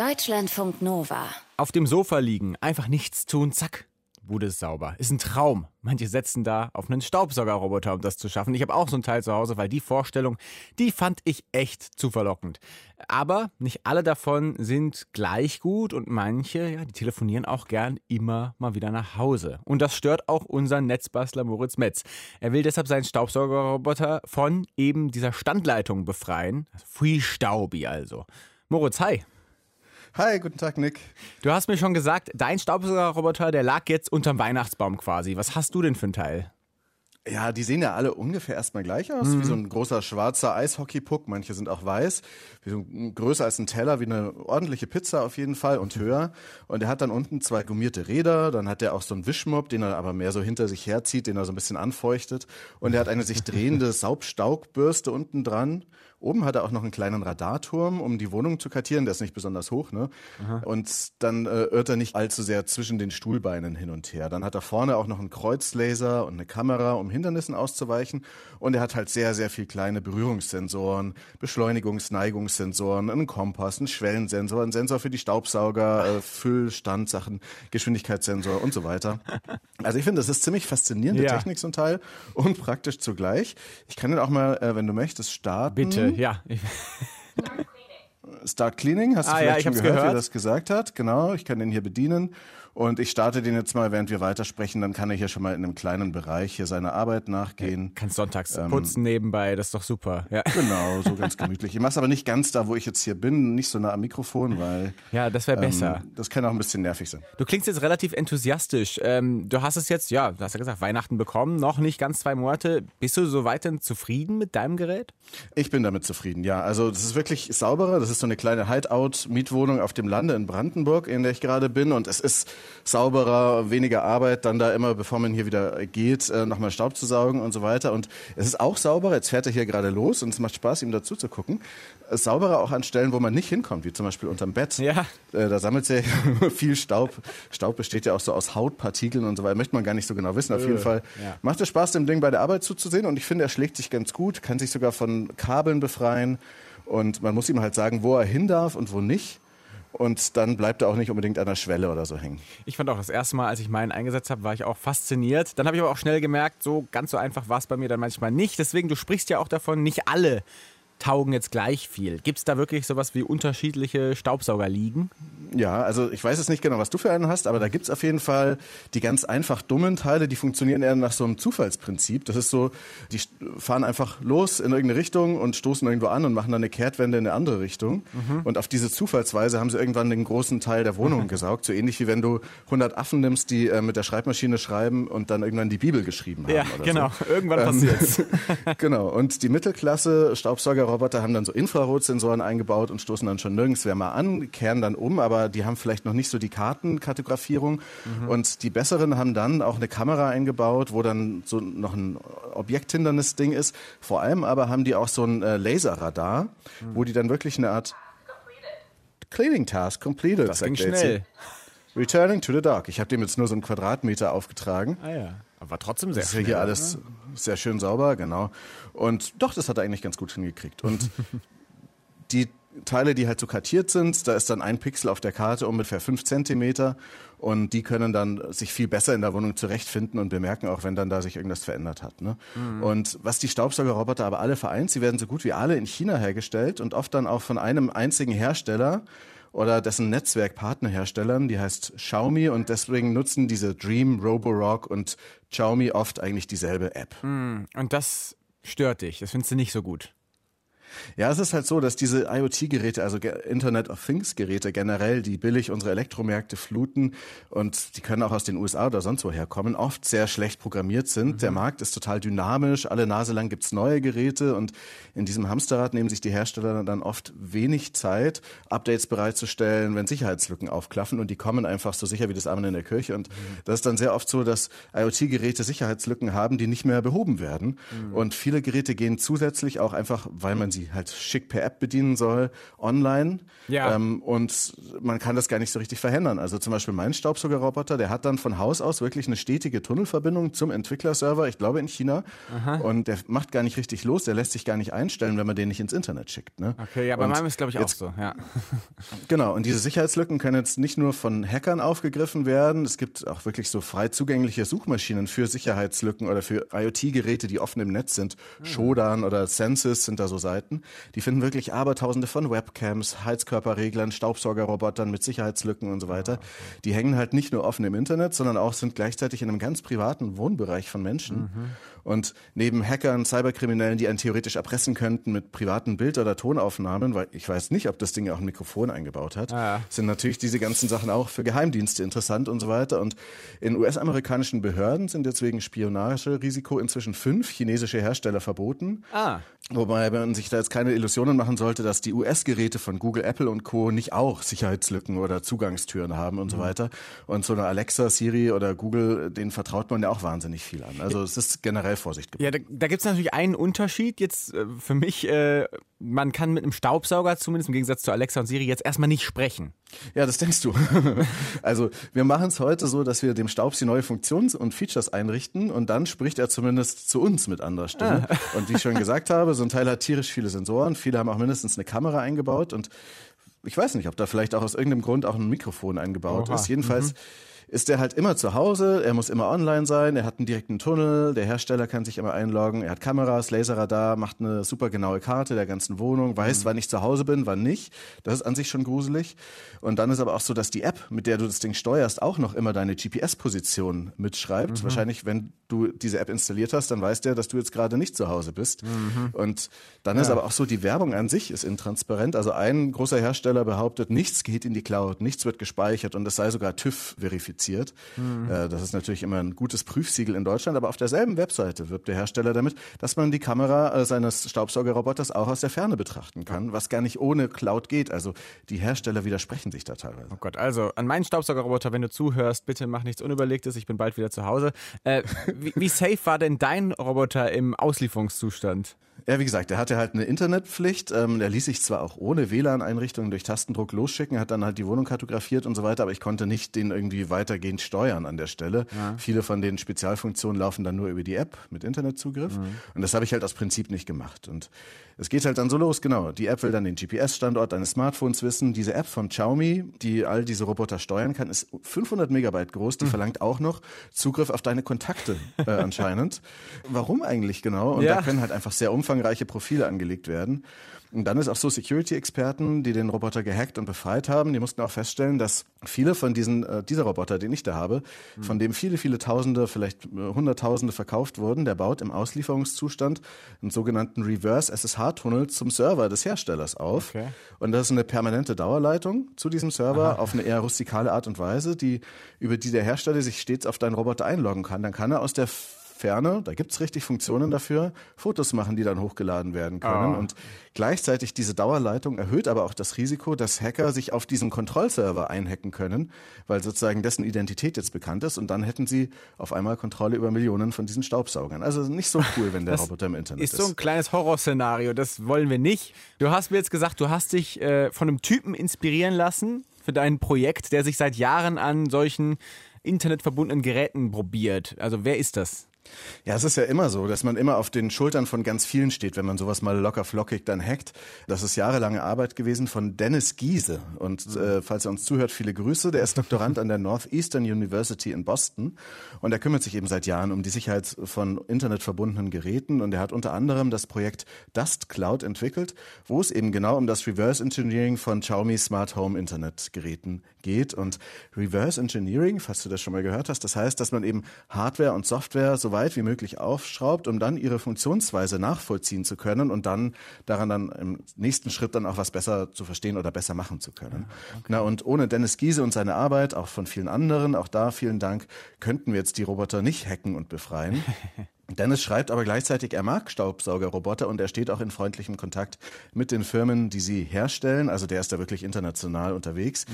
Deutschlandfunk Nova. Auf dem Sofa liegen, einfach nichts tun, zack, Bude ist sauber. Ist ein Traum. Manche setzen da auf einen Staubsaugerroboter, um das zu schaffen. Ich habe auch so ein Teil zu Hause, weil die Vorstellung, die fand ich echt zu verlockend. Aber nicht alle davon sind gleich gut und manche, ja, die telefonieren auch gern immer mal wieder nach Hause. Und das stört auch unseren Netzbastler Moritz Metz. Er will deshalb seinen Staubsaugerroboter von eben dieser Standleitung befreien. Free Staubi also. Moritz, hi. Hi, guten Tag, Nick. Du hast mir schon gesagt, dein Staubsaugerroboter, der lag jetzt unterm Weihnachtsbaum quasi. Was hast du denn für ein Teil? Ja, die sehen ja alle ungefähr erstmal gleich aus, wie so ein großer schwarzer Eishockey-Puck. Manche sind auch weiß, wie so größer als ein Teller, wie eine ordentliche Pizza auf jeden Fall und höher. Und er hat dann unten zwei gummierte Räder, dann hat er auch so einen Wischmopp, den er aber mehr so hinter sich herzieht, den er so ein bisschen anfeuchtet. Und er hat eine sich drehende Saugstaubbürste unten dran. Oben hat er auch noch einen kleinen Radarturm, um die Wohnung zu kartieren. Der ist nicht besonders hoch, ne? Aha. Und dann irrt er nicht allzu sehr zwischen den Stuhlbeinen hin und her. Dann hat er vorne auch noch einen Kreuzlaser und eine Kamera, um Hindernissen auszuweichen. Und er hat halt sehr, sehr viel kleine Berührungssensoren, Beschleunigungs-Neigungssensoren, einen Kompass, einen Schwellensensor, einen Sensor für die Staubsauger, Füllstandsachen, Geschwindigkeitssensor und so weiter. Also ich finde, das ist ziemlich faszinierende Technik, so ein Teil, und praktisch zugleich. Ich kann ihn auch mal, wenn du möchtest, starten. Bitte. Ja. Start Cleaning, hast du vielleicht schon gehört, wie das gesagt hat. Genau, ich kann den hier bedienen und ich starte den jetzt mal, während wir weitersprechen. Dann kann er hier schon mal in einem kleinen Bereich hier seiner Arbeit nachgehen. Ja, kannst sonntags putzen nebenbei, das ist doch super. Ja. Genau, so ganz gemütlich. Ich mache es aber nicht ganz da, wo ich jetzt hier bin, nicht so nah am Mikrofon, weil... Ja, das wäre besser. Das kann auch ein bisschen nervig sein. Du klingst jetzt relativ enthusiastisch. Du hast es jetzt, ja, du hast ja gesagt, Weihnachten bekommen, noch nicht ganz 2 Monate. Bist du soweit denn zufrieden mit deinem Gerät? Ich bin damit zufrieden, ja. Also das ist wirklich sauberer, das ist so eine kleine Hideout-Mietwohnung auf dem Lande in Brandenburg, in der ich gerade bin. Und es ist sauberer, weniger Arbeit, dann da immer, bevor man hier wieder geht, nochmal Staub zu saugen und so weiter. Und es ist auch sauberer, jetzt fährt er hier gerade los und es macht Spaß, ihm dazu zu gucken. Sauberer auch an Stellen, wo man nicht hinkommt, wie zum Beispiel unterm Bett. Ja. Da sammelt sich viel Staub. Staub besteht ja auch so aus Hautpartikeln und so weiter. Möchte man gar nicht so genau wissen. Auf jeden Fall macht es Spaß, dem Ding bei der Arbeit zuzusehen. Und ich finde, er schlägt sich ganz gut, kann sich sogar von Kabeln befreien. Und man muss ihm halt sagen, wo er hin darf und wo nicht. Und dann bleibt er auch nicht unbedingt an der Schwelle oder so hängen. Ich fand auch das erste Mal, als ich meinen eingesetzt habe, war ich auch fasziniert. Dann habe ich aber auch schnell gemerkt, so ganz so einfach war es bei mir dann manchmal nicht. Deswegen, du sprichst ja auch davon, nicht alle taugen jetzt gleich viel. Gibt es da wirklich sowas wie unterschiedliche Staubsaugerligen? Ja, also ich weiß jetzt nicht genau, was du für einen hast, aber da gibt es auf jeden Fall die ganz einfach dummen Teile, die funktionieren eher nach so einem Zufallsprinzip. Das ist so, die fahren einfach los in irgendeine Richtung und stoßen irgendwo an und machen dann eine Kehrtwende in eine andere Richtung. Mhm. Und auf diese Zufallsweise haben sie irgendwann den großen Teil der Wohnung gesaugt. So ähnlich wie wenn du 100 Affen nimmst, die mit der Schreibmaschine schreiben und dann irgendwann die Bibel geschrieben haben. Ja, oder genau. So. Irgendwann passiert's. Genau. Und die Mittelklasse Staubsaugerroboter haben dann so Infrarotsensoren eingebaut und stoßen dann schon nirgends mal an, kehren dann um, aber die haben vielleicht noch nicht so die Kartenkartografierung. Mhm. Und die besseren haben dann auch eine Kamera eingebaut, wo dann so noch ein Objekthindernis-Ding ist. Vor allem aber haben die auch so ein Laserradar, wo die dann wirklich eine Art Cleaning Task completed. Das ging schnell. Returning to the dark. Ich habe dem jetzt nur so einen Quadratmeter aufgetragen. Ah ja. Aber trotzdem sehr schön. Das ist hier alles sehr schön sauber, genau. Und doch, das hat er eigentlich ganz gut hingekriegt. Und die Teile, die halt so kartiert sind, da ist dann ein Pixel auf der Karte ungefähr 5 Zentimeter und die können dann sich viel besser in der Wohnung zurechtfinden und bemerken auch, wenn dann da sich irgendwas verändert hat. Ne? Mhm. Und was die Staubsaugerroboter aber alle vereint, sie werden so gut wie alle in China hergestellt und oft dann auch von einem einzigen Hersteller oder dessen Netzwerk Partnerherstellern, die heißt Xiaomi und deswegen nutzen diese Dream, Roborock und Xiaomi oft eigentlich dieselbe App. Mhm. Und das stört dich, das findest du nicht so gut? Ja, es ist halt so, dass diese IoT-Geräte, also Internet of Things-Geräte generell, die billig unsere Elektromärkte fluten und die können auch aus den USA oder sonst woher kommen, oft sehr schlecht programmiert sind. Mhm. Der Markt ist total dynamisch, alle Nase lang gibt's neue Geräte und in diesem Hamsterrad nehmen sich die Hersteller dann oft wenig Zeit, Updates bereitzustellen, wenn Sicherheitslücken aufklaffen und die kommen einfach so sicher wie das Amen in der Kirche und das ist dann sehr oft so, dass IoT-Geräte Sicherheitslücken haben, die nicht mehr behoben werden und viele Geräte gehen zusätzlich auch einfach, weil man sie sie halt schick per App bedienen soll, online. Ja. Und man kann das gar nicht so richtig verhindern. Also zum Beispiel mein Staubsaugerroboter, der hat dann von Haus aus wirklich eine stetige Tunnelverbindung zum Entwicklerserver, ich glaube in China. Aha. Und der macht gar nicht richtig los, der lässt sich gar nicht einstellen, wenn man den nicht ins Internet schickt. Ne? Okay, ja, bei meinem ist glaube ich auch jetzt, so. Ja. Genau, und diese Sicherheitslücken können jetzt nicht nur von Hackern aufgegriffen werden, es gibt auch wirklich so frei zugängliche Suchmaschinen für Sicherheitslücken oder für IoT-Geräte, die offen im Netz sind. Mhm. Shodan oder Censys sind da so Seiten. Die finden wirklich Abertausende von Webcams, Heizkörperreglern, Staubsaugerrobotern mit Sicherheitslücken und so weiter. Okay. Die hängen halt nicht nur offen im Internet, sondern auch sind gleichzeitig in einem ganz privaten Wohnbereich von Menschen. Mhm. Und neben Hackern, Cyberkriminellen, die einen theoretisch erpressen könnten mit privaten Bild- oder Tonaufnahmen, weil ich weiß nicht, ob das Ding auch ein Mikrofon eingebaut hat, sind natürlich diese ganzen Sachen auch für Geheimdienste interessant und so weiter. Und in US-amerikanischen Behörden sind jetzt wegen Spionagerisiko inzwischen 5 chinesische Hersteller verboten. Ah. Wobei man sich da jetzt keine Illusionen machen sollte, dass die US-Geräte von Google, Apple und Co. nicht auch Sicherheitslücken oder Zugangstüren haben und so weiter. Und so eine Alexa, Siri oder Google, denen vertraut man ja auch wahnsinnig viel an. Also es ist generell Vorsicht geboten. Ja, da gibt es natürlich einen Unterschied jetzt für mich. Man kann mit einem Staubsauger zumindest im Gegensatz zu Alexa und Siri jetzt erstmal nicht sprechen. Ja, das denkst du. Also wir machen es heute so, dass wir dem Staubsi neue Funktionen und Features einrichten und dann spricht er zumindest zu uns mit anderer Stimme. Ah. Und wie ich schon gesagt habe, so ein Teil hat tierisch viele Sensoren, viele haben auch mindestens eine Kamera eingebaut und ich weiß nicht, ob da vielleicht auch aus irgendeinem Grund auch ein Mikrofon eingebaut ist. Jedenfalls ist der halt immer zu Hause, er muss immer online sein, er hat einen direkten Tunnel, der Hersteller kann sich immer einloggen, er hat Kameras, Laserradar, macht eine super genaue Karte der ganzen Wohnung, weiß, wann ich zu Hause bin, wann nicht. Das ist an sich schon gruselig. Und dann ist aber auch so, dass die App, mit der du das Ding steuerst, auch noch immer deine GPS-Position mitschreibt. Mhm. Wahrscheinlich, wenn du diese App installiert hast, dann weiß der, dass du jetzt gerade nicht zu Hause bist. Mhm. Und dann ist aber auch so, die Werbung an sich ist intransparent. Also ein großer Hersteller behauptet, nichts geht in die Cloud, nichts wird gespeichert und das sei sogar TÜV verifiziert. Das ist natürlich immer ein gutes Prüfsiegel in Deutschland, aber auf derselben Webseite wirbt der Hersteller damit, dass man die Kamera seines Staubsaugerroboters auch aus der Ferne betrachten kann, was gar nicht ohne Cloud geht. Also die Hersteller widersprechen sich da teilweise. Oh Gott, also an meinen Staubsaugerroboter, wenn du zuhörst, bitte mach nichts Unüberlegtes, ich bin bald wieder zu Hause. Wie safe war denn dein Roboter im Auslieferungszustand? Ja, wie gesagt, er hatte halt eine Internetpflicht. Der ließ sich zwar auch ohne WLAN-Einrichtungen durch Tastendruck losschicken, hat dann halt die Wohnung kartografiert und so weiter, aber ich konnte nicht den irgendwie weitergehend steuern an der Stelle. Ja. Viele von den Spezialfunktionen laufen dann nur über die App mit Internetzugriff. Mhm. Und das habe ich halt aus Prinzip nicht gemacht. Und es geht halt dann so los, genau. Die App will dann den GPS-Standort deines Smartphones wissen. Diese App von Xiaomi, die all diese Roboter steuern kann, ist 500 Megabyte groß. Die verlangt auch noch Zugriff auf deine Kontakte anscheinend. Warum eigentlich genau? Und da können halt einfach sehr umfangreiche Profile angelegt werden. Und dann ist auch so, Security-Experten, die den Roboter gehackt und befreit haben, die mussten auch feststellen, dass viele von dieser Roboter, den ich da habe, von dem viele, viele Tausende, vielleicht Hunderttausende verkauft wurden, der baut im Auslieferungszustand einen sogenannten Reverse-SSH-Tunnel zum Server des Herstellers auf. Okay. Und das ist eine permanente Dauerleitung zu diesem Server auf eine eher rustikale Art und Weise, über die der Hersteller sich stets auf deinen Roboter einloggen kann. Dann kann er aus der Ferne, da gibt es richtig Funktionen dafür, Fotos machen, die dann hochgeladen werden können. Und gleichzeitig diese Dauerleitung erhöht aber auch das Risiko, dass Hacker sich auf diesen Kontrollserver einhacken können, weil sozusagen dessen Identität jetzt bekannt ist und dann hätten sie auf einmal Kontrolle über Millionen von diesen Staubsaugern. Also nicht so cool, wenn der Roboter im Internet ist. Das ist so ein kleines Horrorszenario, das wollen wir nicht. Du hast mir jetzt gesagt, du hast dich von einem Typen inspirieren lassen für dein Projekt, der sich seit Jahren an solchen internetverbundenen Geräten probiert. Also wer ist das? Ja, es ist ja immer so, dass man immer auf den Schultern von ganz vielen steht, wenn man sowas mal locker flockig dann hackt. Das ist jahrelange Arbeit gewesen von Dennis Giese. Und falls er uns zuhört, viele Grüße. Der ist Doktorand an der Northeastern University in Boston. Und er kümmert sich eben seit Jahren um die Sicherheit von internetverbundenen Geräten. Und er hat unter anderem das Projekt Dust Cloud entwickelt, wo es eben genau um das Reverse Engineering von Xiaomi Smart Home Internetgeräten geht. Und Reverse Engineering, falls du das schon mal gehört hast, das heißt, dass man eben Hardware und Software so weit wie möglich aufschraubt, um dann ihre Funktionsweise nachvollziehen zu können und dann daran dann im nächsten Schritt dann auch was besser zu verstehen oder besser machen zu können. Ja, okay. Na und ohne Dennis Giese und seine Arbeit, auch von vielen anderen, auch da vielen Dank, könnten wir jetzt die Roboter nicht hacken und befreien. Dennis schreibt aber gleichzeitig, er mag Staubsaugerroboter und er steht auch in freundlichem Kontakt mit den Firmen, die sie herstellen. Also der ist da wirklich international unterwegs,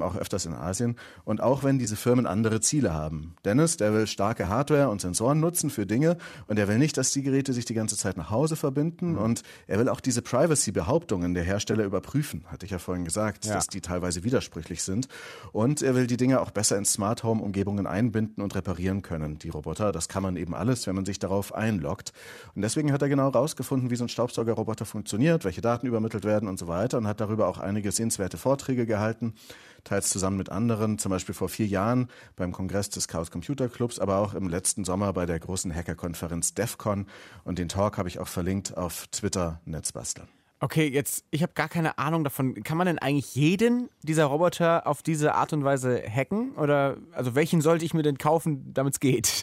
auch öfters in Asien. Und auch wenn diese Firmen andere Ziele haben. Dennis, der will starke Hardware und Sensoren nutzen für Dinge und er will nicht, dass die Geräte sich die ganze Zeit nach Hause verbinden. Mhm. Und er will auch diese Privacy-Behauptungen der Hersteller überprüfen, hatte ich ja vorhin gesagt, dass die teilweise widersprüchlich sind. Und er will die Dinge auch besser in Smart-Home-Umgebungen einbinden und reparieren können, die Roboter. Das kann man eben alles, wenn man sich darauf einloggt. Und deswegen hat er genau rausgefunden, wie so ein Staubsaugerroboter funktioniert, welche Daten übermittelt werden und so weiter und hat darüber auch einige sehenswerte Vorträge gehalten, teils zusammen mit anderen, zum Beispiel vor 4 Jahren beim Kongress des Chaos Computer Clubs, aber auch im letzten Sommer bei der großen Hackerkonferenz DEFCON. Und den Talk habe ich auch verlinkt auf Twitter Netzbasteln. Okay, jetzt, ich habe gar keine Ahnung davon. Kann man denn eigentlich jeden dieser Roboter auf diese Art und Weise hacken? Oder, also welchen sollte ich mir denn kaufen, damit es geht?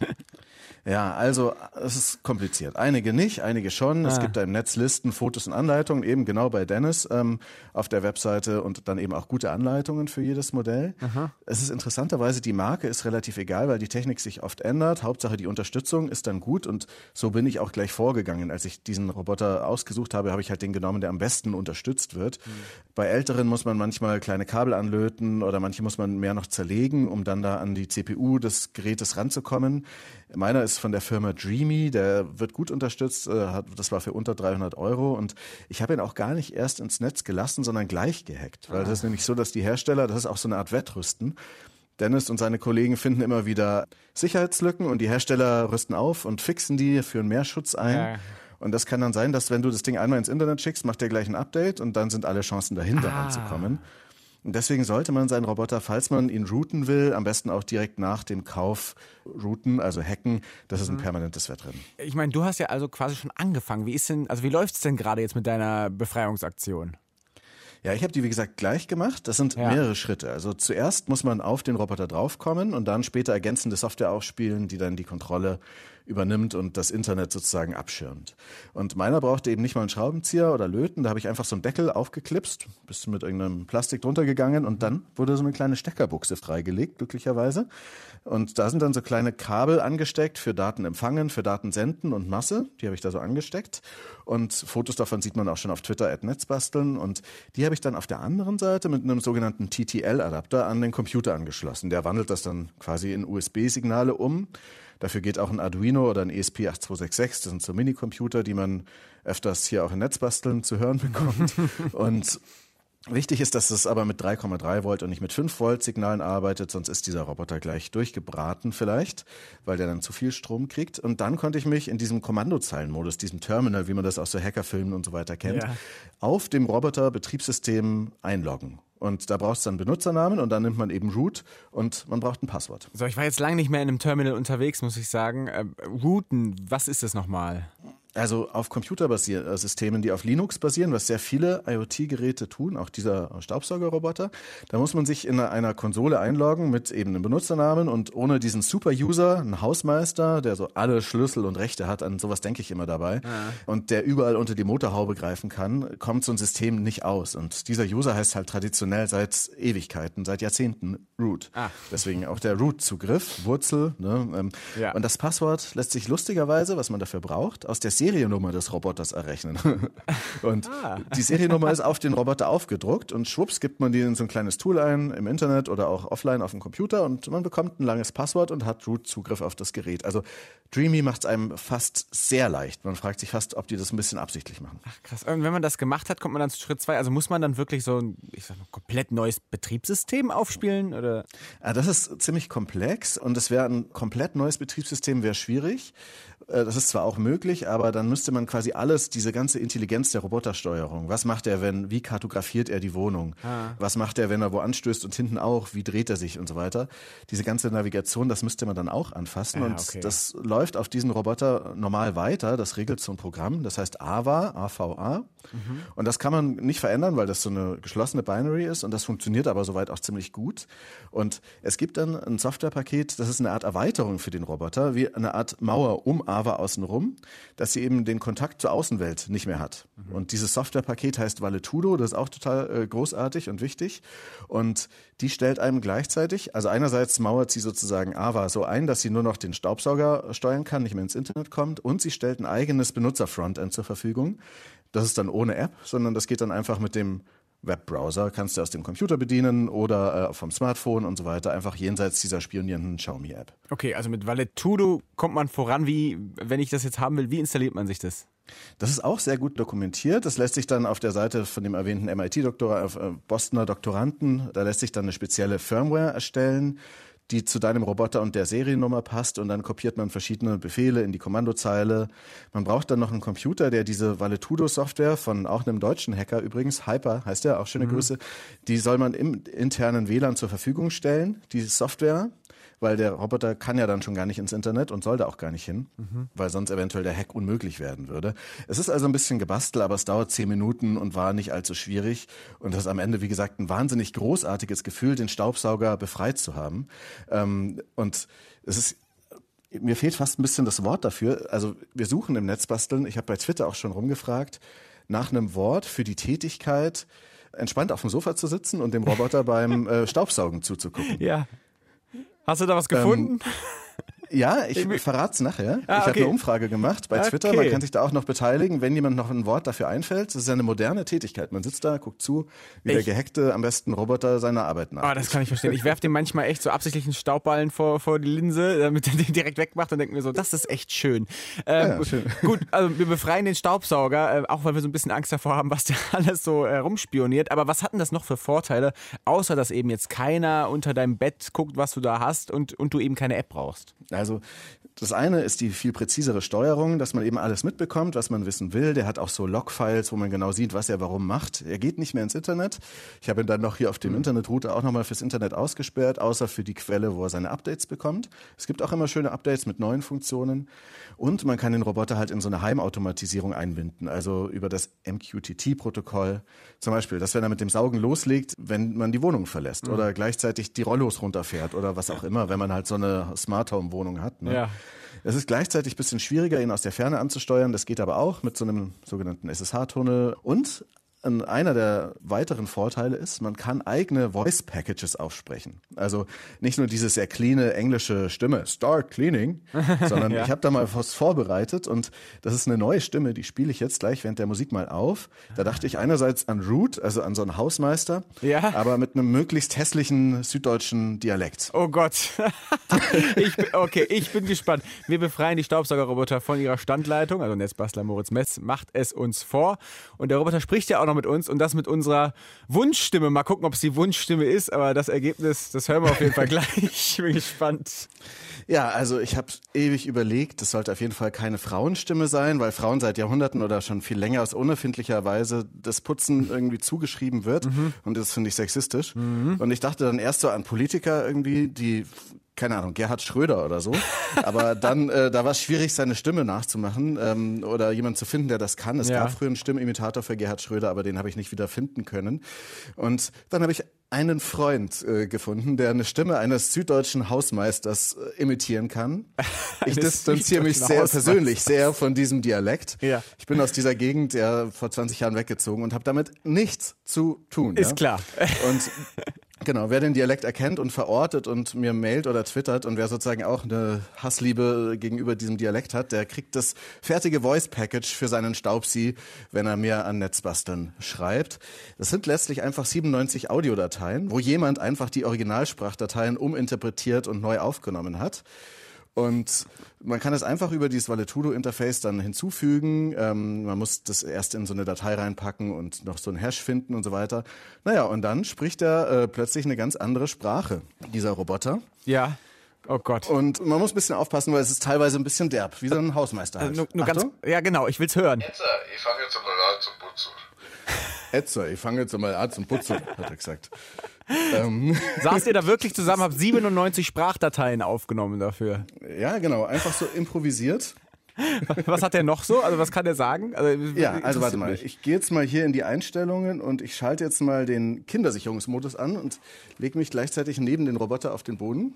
Ja, also es ist kompliziert. Einige nicht, einige schon. Es gibt da im Netz Listen, Fotos und Anleitungen, eben genau bei Dennis auf der Webseite und dann eben auch gute Anleitungen für jedes Modell. Aha. Es ist interessanterweise, die Marke ist relativ egal, weil die Technik sich oft ändert. Hauptsache die Unterstützung ist dann gut und so bin ich auch gleich vorgegangen. Als ich diesen Roboter ausgesucht habe, habe ich halt den genommen, der am besten unterstützt wird. Mhm. Bei älteren muss man manchmal kleine Kabel anlöten oder manche muss man mehr noch zerlegen, um dann da an die CPU des Gerätes ranzukommen. Meiner ist von der Firma Dreamy, der wird gut unterstützt, das war für unter 300 €, und ich habe ihn auch gar nicht erst ins Netz gelassen, sondern gleich gehackt, weil das ist nämlich so, dass die Hersteller, das ist auch so eine Art Wettrüsten. Dennis und seine Kollegen finden immer wieder Sicherheitslücken und die Hersteller rüsten auf und fixen die, führen mehr Schutz ein. Ja. Und das kann dann sein, dass wenn du das Ding einmal ins Internet schickst, macht der gleich ein Update und dann sind alle Chancen dahinter ranzukommen. Und deswegen sollte man seinen Roboter, falls man ihn routen will, am besten auch direkt nach dem Kauf routen, also hacken. Das ist ein permanentes Wettrennen. Ich meine, du hast ja also quasi schon angefangen. Wie ist denn, also wie läuft's denn gerade jetzt mit deiner Befreiungsaktion? Ja, ich habe die, wie gesagt, gleich gemacht. Das sind mehrere Schritte. Also zuerst muss man auf den Roboter draufkommen und dann später ergänzende Software aufspielen, die dann die Kontrolle übernimmt und das Internet sozusagen abschirmt. Und meiner brauchte eben nicht mal einen Schraubenzieher oder Löten. Da habe ich einfach so einen Deckel aufgeklipst, bist mit irgendeinem Plastik drunter gegangen und dann wurde so eine kleine Steckerbuchse freigelegt, glücklicherweise. Und da sind dann so kleine Kabel angesteckt für Daten empfangen, für Daten senden und Masse. Die habe ich da so angesteckt. Und Fotos davon sieht man auch schon auf Twitter @netzbasteln. Und die habe ich dann auf der anderen Seite mit einem sogenannten TTL-Adapter an den Computer angeschlossen. Der wandelt das dann quasi in USB-Signale um. Dafür geht auch ein Arduino oder ein ESP8266, das sind so Minicomputer, die man öfters hier auch in Netzbasteln zu hören bekommt. Und wichtig ist, dass es aber mit 3,3 Volt und nicht mit 5 Volt Signalen arbeitet, sonst ist dieser Roboter gleich durchgebraten vielleicht, weil der dann zu viel Strom kriegt. Und dann konnte ich mich in diesem Kommandozeilenmodus, diesem Terminal, wie man das aus so Hackerfilmen und so weiter kennt, auf dem Roboter-Betriebssystem einloggen. Und da brauchst du einen Benutzernamen und dann nimmt man eben Root und man braucht ein Passwort. So, ich war jetzt lange nicht mehr in einem Terminal unterwegs, muss ich sagen. Rooten, was ist das nochmal? Also auf Computersystemen, die auf Linux basieren, was sehr viele IoT-Geräte tun, auch dieser Staubsaugerroboter, da muss man sich in einer Konsole einloggen mit eben einem Benutzernamen und ohne diesen Super-User, einen Hausmeister, der so alle Schlüssel und Rechte hat, an sowas denke ich immer dabei, und der überall unter die Motorhaube greifen kann, kommt so ein System nicht aus. Und dieser User heißt halt traditionell seit Ewigkeiten, seit Jahrzehnten Root. Deswegen auch der Root-Zugriff, Wurzel. Ne? Und das Passwort lässt sich lustigerweise, was man dafür braucht, aus der Seriennummer des Roboters errechnen. Und die Seriennummer ist auf den Roboter aufgedruckt und schwupps gibt man die in so ein kleines Tool ein, im Internet oder auch offline auf dem Computer und man bekommt ein langes Passwort und hat Root-Zugriff auf das Gerät. Also Dreamy macht es einem fast sehr leicht. Man fragt sich fast, ob die das ein bisschen absichtlich machen. Ach krass. Und wenn man das gemacht hat, kommt man dann zu Schritt 2. Also muss man dann wirklich so ein, ich sag mal, komplett neues Betriebssystem aufspielen? Oder? Ja, das ist ziemlich komplex und es wäre ein komplett neues Betriebssystem, wäre schwierig. Das ist zwar auch möglich, aber dann müsste man quasi alles, diese ganze Intelligenz der Robotersteuerung, was macht er, wenn, wie kartografiert er die Wohnung, was macht er, wenn er wo anstößt und hinten auch, wie dreht er sich und so weiter. Diese ganze Navigation, das müsste man dann auch anfassen und das läuft auf diesen Roboter normal weiter, das regelt so ein Programm, das heißt AVA, AVA und das kann man nicht verändern, weil das so eine geschlossene Binary ist und das funktioniert aber soweit auch ziemlich gut und es gibt dann ein Softwarepaket, das ist eine Art Erweiterung für den Roboter, wie eine Art Mauer um AVA außenrum, dass sie eben den Kontakt zur Außenwelt nicht mehr hat. Mhm. Und dieses Softwarepaket heißt Valetudo, das ist auch total großartig und wichtig. Und die stellt einem gleichzeitig, also einerseits mauert sie sozusagen AVA so ein, dass sie nur noch den Staubsauger steuern kann, nicht mehr ins Internet kommt, und sie stellt ein eigenes Benutzer-Frontend zur Verfügung. Das ist dann ohne App, sondern das geht dann einfach mit dem Webbrowser, kannst du aus dem Computer bedienen oder vom Smartphone und so weiter, einfach jenseits dieser spionierenden Xiaomi-App. Okay, also mit Valetudo kommt man voran. Wie, wenn ich das jetzt haben will, wie installiert man sich das? Das ist auch sehr gut dokumentiert. Das lässt sich dann auf der Seite von dem erwähnten Bostoner Doktoranden, da lässt sich dann eine spezielle Firmware erstellen, die zu deinem Roboter und der Seriennummer passt, und dann kopiert man verschiedene Befehle in die Kommandozeile. Man braucht dann noch einen Computer, der diese Valetudo-Software von auch einem deutschen Hacker übrigens, Hyper heißt der, auch schöne Grüße, die soll man im internen WLAN zur Verfügung stellen, diese Software, weil der Roboter kann ja dann schon gar nicht ins Internet und soll da auch gar nicht hin, weil sonst eventuell der Hack unmöglich werden würde. Es ist also ein bisschen gebastelt, aber es dauert 10 Minuten und war nicht allzu schwierig, und das ist am Ende, wie gesagt, ein wahnsinnig großartiges Gefühl, den Staubsauger befreit zu haben. Und es ist, mir fehlt fast ein bisschen das Wort dafür. Also wir suchen im Netz basteln. Ich habe bei Twitter auch schon rumgefragt nach einem Wort für die Tätigkeit, entspannt auf dem Sofa zu sitzen und dem Roboter beim Staubsaugen zuzugucken. Ja. Hast du da was gefunden? Ja, ich verrate es nachher. Ah, okay. Ich habe eine Umfrage gemacht bei Twitter. Okay. Man kann sich da auch noch beteiligen, wenn jemand noch ein Wort dafür einfällt. Das ist ja eine moderne Tätigkeit. Man sitzt da, guckt zu, wie der gehackte, am besten Roboter seiner Arbeit nach. Ah, das kann ich verstehen. Ich werfe dem manchmal echt so absichtlich einen Staubballen vor die Linse, damit er den direkt wegmacht, und denke mir so, das ist echt schön. Schön. Gut, also wir befreien den Staubsauger, auch weil wir so ein bisschen Angst davor haben, was der alles so rumspioniert. Aber was hat denn das noch für Vorteile, außer dass eben jetzt keiner unter deinem Bett guckt, was du da hast, und du eben keine App brauchst? Also das eine ist die viel präzisere Steuerung, dass man eben alles mitbekommt, was man wissen will. Der hat auch so Logfiles, wo man genau sieht, was er warum macht. Er geht nicht mehr ins Internet. Ich habe ihn dann noch hier auf dem Internetrouter auch nochmal fürs Internet ausgesperrt, außer für die Quelle, wo er seine Updates bekommt. Es gibt auch immer schöne Updates mit neuen Funktionen. Und man kann den Roboter halt in so eine Heimautomatisierung einbinden, also über das MQTT-Protokoll zum Beispiel, dass wenn er mit dem Saugen loslegt, wenn man die Wohnung verlässt oder gleichzeitig die Rollos runterfährt oder was auch immer, wenn man halt so eine Smart Home Wohnung hat. Ne? Ja. Es ist gleichzeitig ein bisschen schwieriger, ihn aus der Ferne anzusteuern. Das geht aber auch mit so einem sogenannten SSH-Tunnel. Und einer der weiteren Vorteile ist, man kann eigene Voice-Packages aufsprechen. Also nicht nur diese sehr cleane englische Stimme, Start Cleaning, sondern ich habe da mal was vorbereitet, und das ist eine neue Stimme, die spiele ich jetzt gleich während der Musik mal auf. Da dachte ich einerseits an Root, also an so einen Hausmeister, aber mit einem möglichst hässlichen süddeutschen Dialekt. Oh Gott. Ich bin gespannt. Wir befreien die Staubsaugerroboter von ihrer Standleitung, also Netzbastler Moritz Metz macht es uns vor, und der Roboter spricht ja auch noch mit uns, und das mit unserer Wunschstimme. Mal gucken, ob es die Wunschstimme ist, aber das Ergebnis, das hören wir auf jeden Fall gleich. Ich bin gespannt. Ja, also ich habe ewig überlegt, das sollte auf jeden Fall keine Frauenstimme sein, weil Frauen seit Jahrhunderten oder schon viel länger aus unerfindlicher Weise das Putzen irgendwie zugeschrieben wird, und das finde ich sexistisch. Und ich dachte dann erst so an Politiker irgendwie, die, keine Ahnung, Gerhard Schröder oder so, aber dann, da war es schwierig, seine Stimme nachzumachen oder jemanden zu finden, der das kann. Es gab früher einen Stimmenimitator für Gerhard Schröder, aber den habe ich nicht wieder finden können. Und dann habe ich einen Freund gefunden, der eine Stimme eines süddeutschen Hausmeisters imitieren kann. Ich distanziere mich sehr persönlich sehr von diesem Dialekt. Ja. Ich bin aus dieser Gegend vor 20 Jahren weggezogen und habe damit nichts zu tun. Ist klar. Und genau, wer den Dialekt erkennt und verortet und mir mailt oder twittert, und wer sozusagen auch eine Hassliebe gegenüber diesem Dialekt hat, der kriegt das fertige Voice-Package für seinen Staubsi, wenn er mir an Netzbasteln schreibt. Das sind letztlich einfach 97 Audiodateien, wo jemand einfach die Originalsprachdateien uminterpretiert und neu aufgenommen hat. Und man kann es einfach über dieses Valetudo-Interface dann hinzufügen. Man muss das erst in so eine Datei reinpacken und noch so einen Hash finden und so weiter. Naja, und dann spricht er plötzlich eine ganz andere Sprache, dieser Roboter. Ja. Oh Gott. Und man muss ein bisschen aufpassen, weil es ist teilweise ein bisschen derb, wie so ein Hausmeister halt. Nur ganz, ja genau, ich will's hören. Etze, ich fange jetzt mal an zum Putzen. Etze, ich fange jetzt mal an zum Putzen, hat er gesagt. Saßt ihr da wirklich zusammen, habt 97 Sprachdateien aufgenommen dafür? Ja, genau, einfach so improvisiert. Was hat der noch so? Also was kann der sagen? Also warte mal, ich gehe jetzt mal hier in die Einstellungen und ich schalte jetzt mal den Kindersicherungsmodus an und lege mich gleichzeitig neben den Roboter auf den Boden.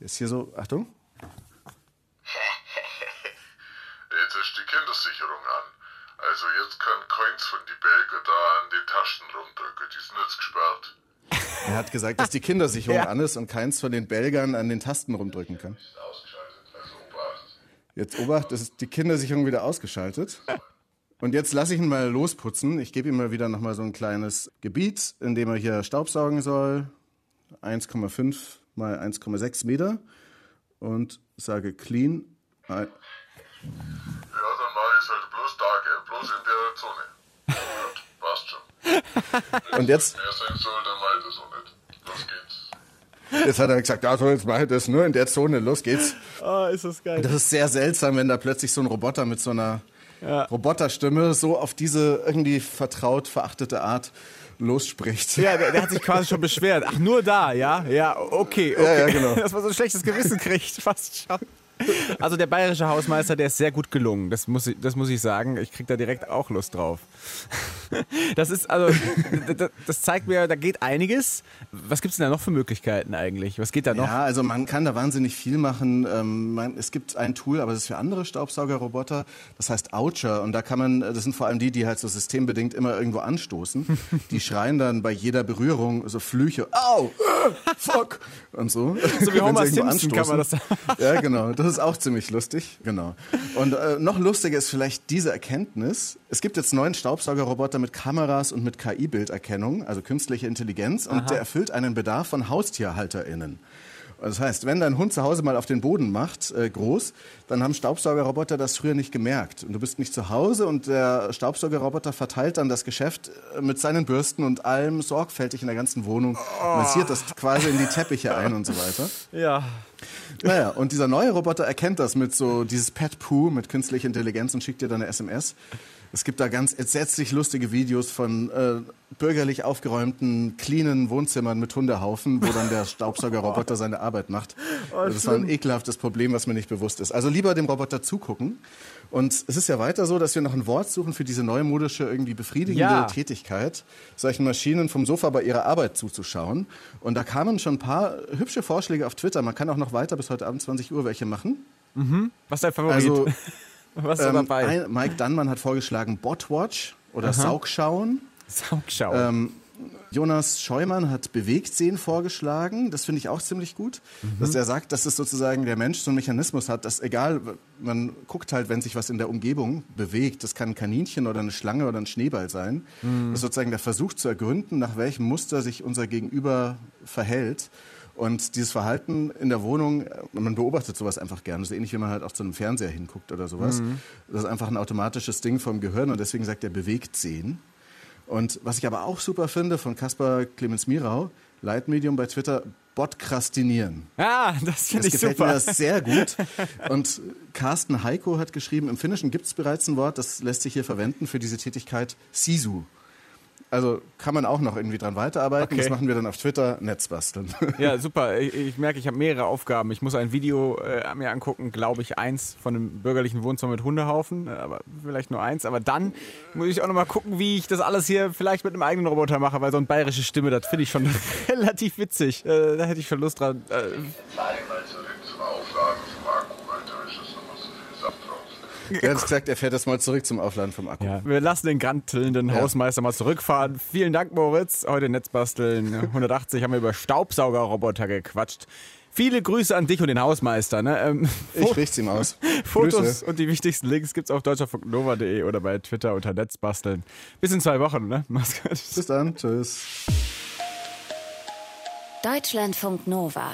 Der ist hier so, Achtung. Jetzt ist die Kindersicherung Sicherung an. Also jetzt können Coins von die Belgier da an den Taschen rumdrücken, die sind jetzt gesperrt. Er hat gesagt, dass die Kindersicherung an ist und keins von den Belgern an den Tasten rumdrücken kann. Jetzt Obacht, ist die Kindersicherung wieder ausgeschaltet. Und jetzt lasse ich ihn mal losputzen. Ich gebe ihm mal wieder nochmal so ein kleines Gebiet, in dem er hier staubsaugen soll. 1,5 mal 1,6 Meter. Und sage clean. Ja, dann mache ich es halt bloß da, bloß in der Zone. Gut, passt schon. Und jetzt? Wenn es mehr sein soll, dann mache ich das auch nicht. Los geht's. Jetzt hat er gesagt, ja, so, jetzt mache ich das nur in der Zone, los geht's. Oh, ist das geil. Das ist sehr seltsam, wenn da plötzlich so ein Roboter mit so einer Roboterstimme so auf diese irgendwie vertraut verachtete Art losspricht. Ja, der hat sich quasi schon beschwert. Ach, nur da, ja? Ja, okay. Ja, genau. Dass man so ein schlechtes Gewissen kriegt, fast schon. Also der bayerische Hausmeister, der ist sehr gut gelungen. Das muss ich sagen. Ich krieg da direkt auch Lust drauf. Das ist, also, das zeigt mir, da geht einiges. Was gibt's denn da noch für Möglichkeiten eigentlich? Was geht da noch? Ja, also man kann da wahnsinnig viel machen. Es gibt ein Tool, aber das ist für andere Staubsaugerroboter. Das heißt Oucher. Und da kann man, das sind vor allem die halt so systembedingt immer irgendwo anstoßen. Die schreien dann bei jeder Berührung so Flüche. Au! Fuck! Und so. So wie Homer Simpson kann man das sagen. Ja, genau. Das ist auch ziemlich lustig, genau. Und noch lustiger ist vielleicht diese Erkenntnis. Es gibt jetzt 9 Staubsaugerroboter mit Kameras und mit KI-Bilderkennung, also künstliche Intelligenz. Und der erfüllt einen Bedarf von HaustierhalterInnen. Das heißt, wenn dein Hund zu Hause mal auf den Boden macht, groß, dann haben Staubsaugerroboter das früher nicht gemerkt. Und du bist nicht zu Hause und der Staubsaugerroboter verteilt dann das Geschäft mit seinen Bürsten und allem sorgfältig in der ganzen Wohnung. Massiert das quasi in die Teppiche ein und so weiter. Ja. Naja, und dieser neue Roboter erkennt das mit so dieses Pet-Poo mit künstlicher Intelligenz und schickt dir dann eine SMS. Es gibt da ganz entsetzlich lustige Videos von bürgerlich aufgeräumten, cleanen Wohnzimmern mit Hundehaufen, wo dann der Staubsaugerroboter seine Arbeit macht. Oh, das war ein ekelhaftes Problem, was mir nicht bewusst ist. Also lieber dem Roboter zugucken. Und es ist ja weiter so, dass wir noch ein Wort suchen für diese neumodische, irgendwie befriedigende Tätigkeit, solchen Maschinen vom Sofa bei ihrer Arbeit zuzuschauen. Und da kamen schon ein paar hübsche Vorschläge auf Twitter. Man kann auch noch weiter bis heute Abend 20 Uhr welche machen. Mhm. Was ist dein Favorit? Also, was ist dabei? Mike Dunman hat vorgeschlagen Botwatch oder Saugschauen. Jonas Scheumann hat Bewegtsehen vorgeschlagen. Das finde ich auch ziemlich gut, dass er sagt, dass es sozusagen der Mensch so einen Mechanismus hat, dass egal, man guckt halt, wenn sich was in der Umgebung bewegt. Das kann ein Kaninchen oder eine Schlange oder ein Schneeball sein. Das ist sozusagen der Versuch zu ergründen, nach welchem Muster sich unser Gegenüber verhält. Und dieses Verhalten in der Wohnung, man beobachtet sowas einfach gerne. So ähnlich, wie man halt auch zu einem Fernseher hinguckt oder sowas. Das ist einfach ein automatisches Ding vom Gehirn und deswegen sagt er Bewegtsehen. Und was ich aber auch super finde von Kaspar Clemens Mirau, Leitmedium bei Twitter, Botkrastinieren. Ah, das finde ich super. Das gefällt mir sehr gut. Und Carsten Heiko hat geschrieben, im Finnischen gibt es bereits ein Wort, das lässt sich hier verwenden für diese Tätigkeit, Sisu. Also kann man auch noch irgendwie dran weiterarbeiten. Okay. Das machen wir dann auf Twitter, Netzbasteln. Ja, super. Ich merke, ich habe mehrere Aufgaben. Ich muss ein Video mir angucken, glaube ich, eins von einem bürgerlichen Wohnzimmer mit Hundehaufen. Aber vielleicht nur eins. Aber dann muss ich auch nochmal gucken, wie ich das alles hier vielleicht mit einem eigenen Roboter mache, weil so eine bayerische Stimme, das finde ich schon relativ witzig. Da hätte ich schon Lust dran. Er hat gesagt, er fährt das mal zurück zum Aufladen vom Akku. Ja. Wir lassen den grantelnden Hausmeister mal zurückfahren. Vielen Dank, Moritz. Heute Netzbasteln 180 haben wir über Staubsaugerroboter gequatscht. Viele Grüße an dich und den Hausmeister. Ne? Ich richte sie ihm aus. Fotos Grüße. Und die wichtigsten Links gibt's auf deutschlandfunknova.de oder bei Twitter unter Netzbasteln. Bis in 2 Wochen. Ne? Mach's gut. Bis dann. Tschüss. Deutschlandfunk Nova.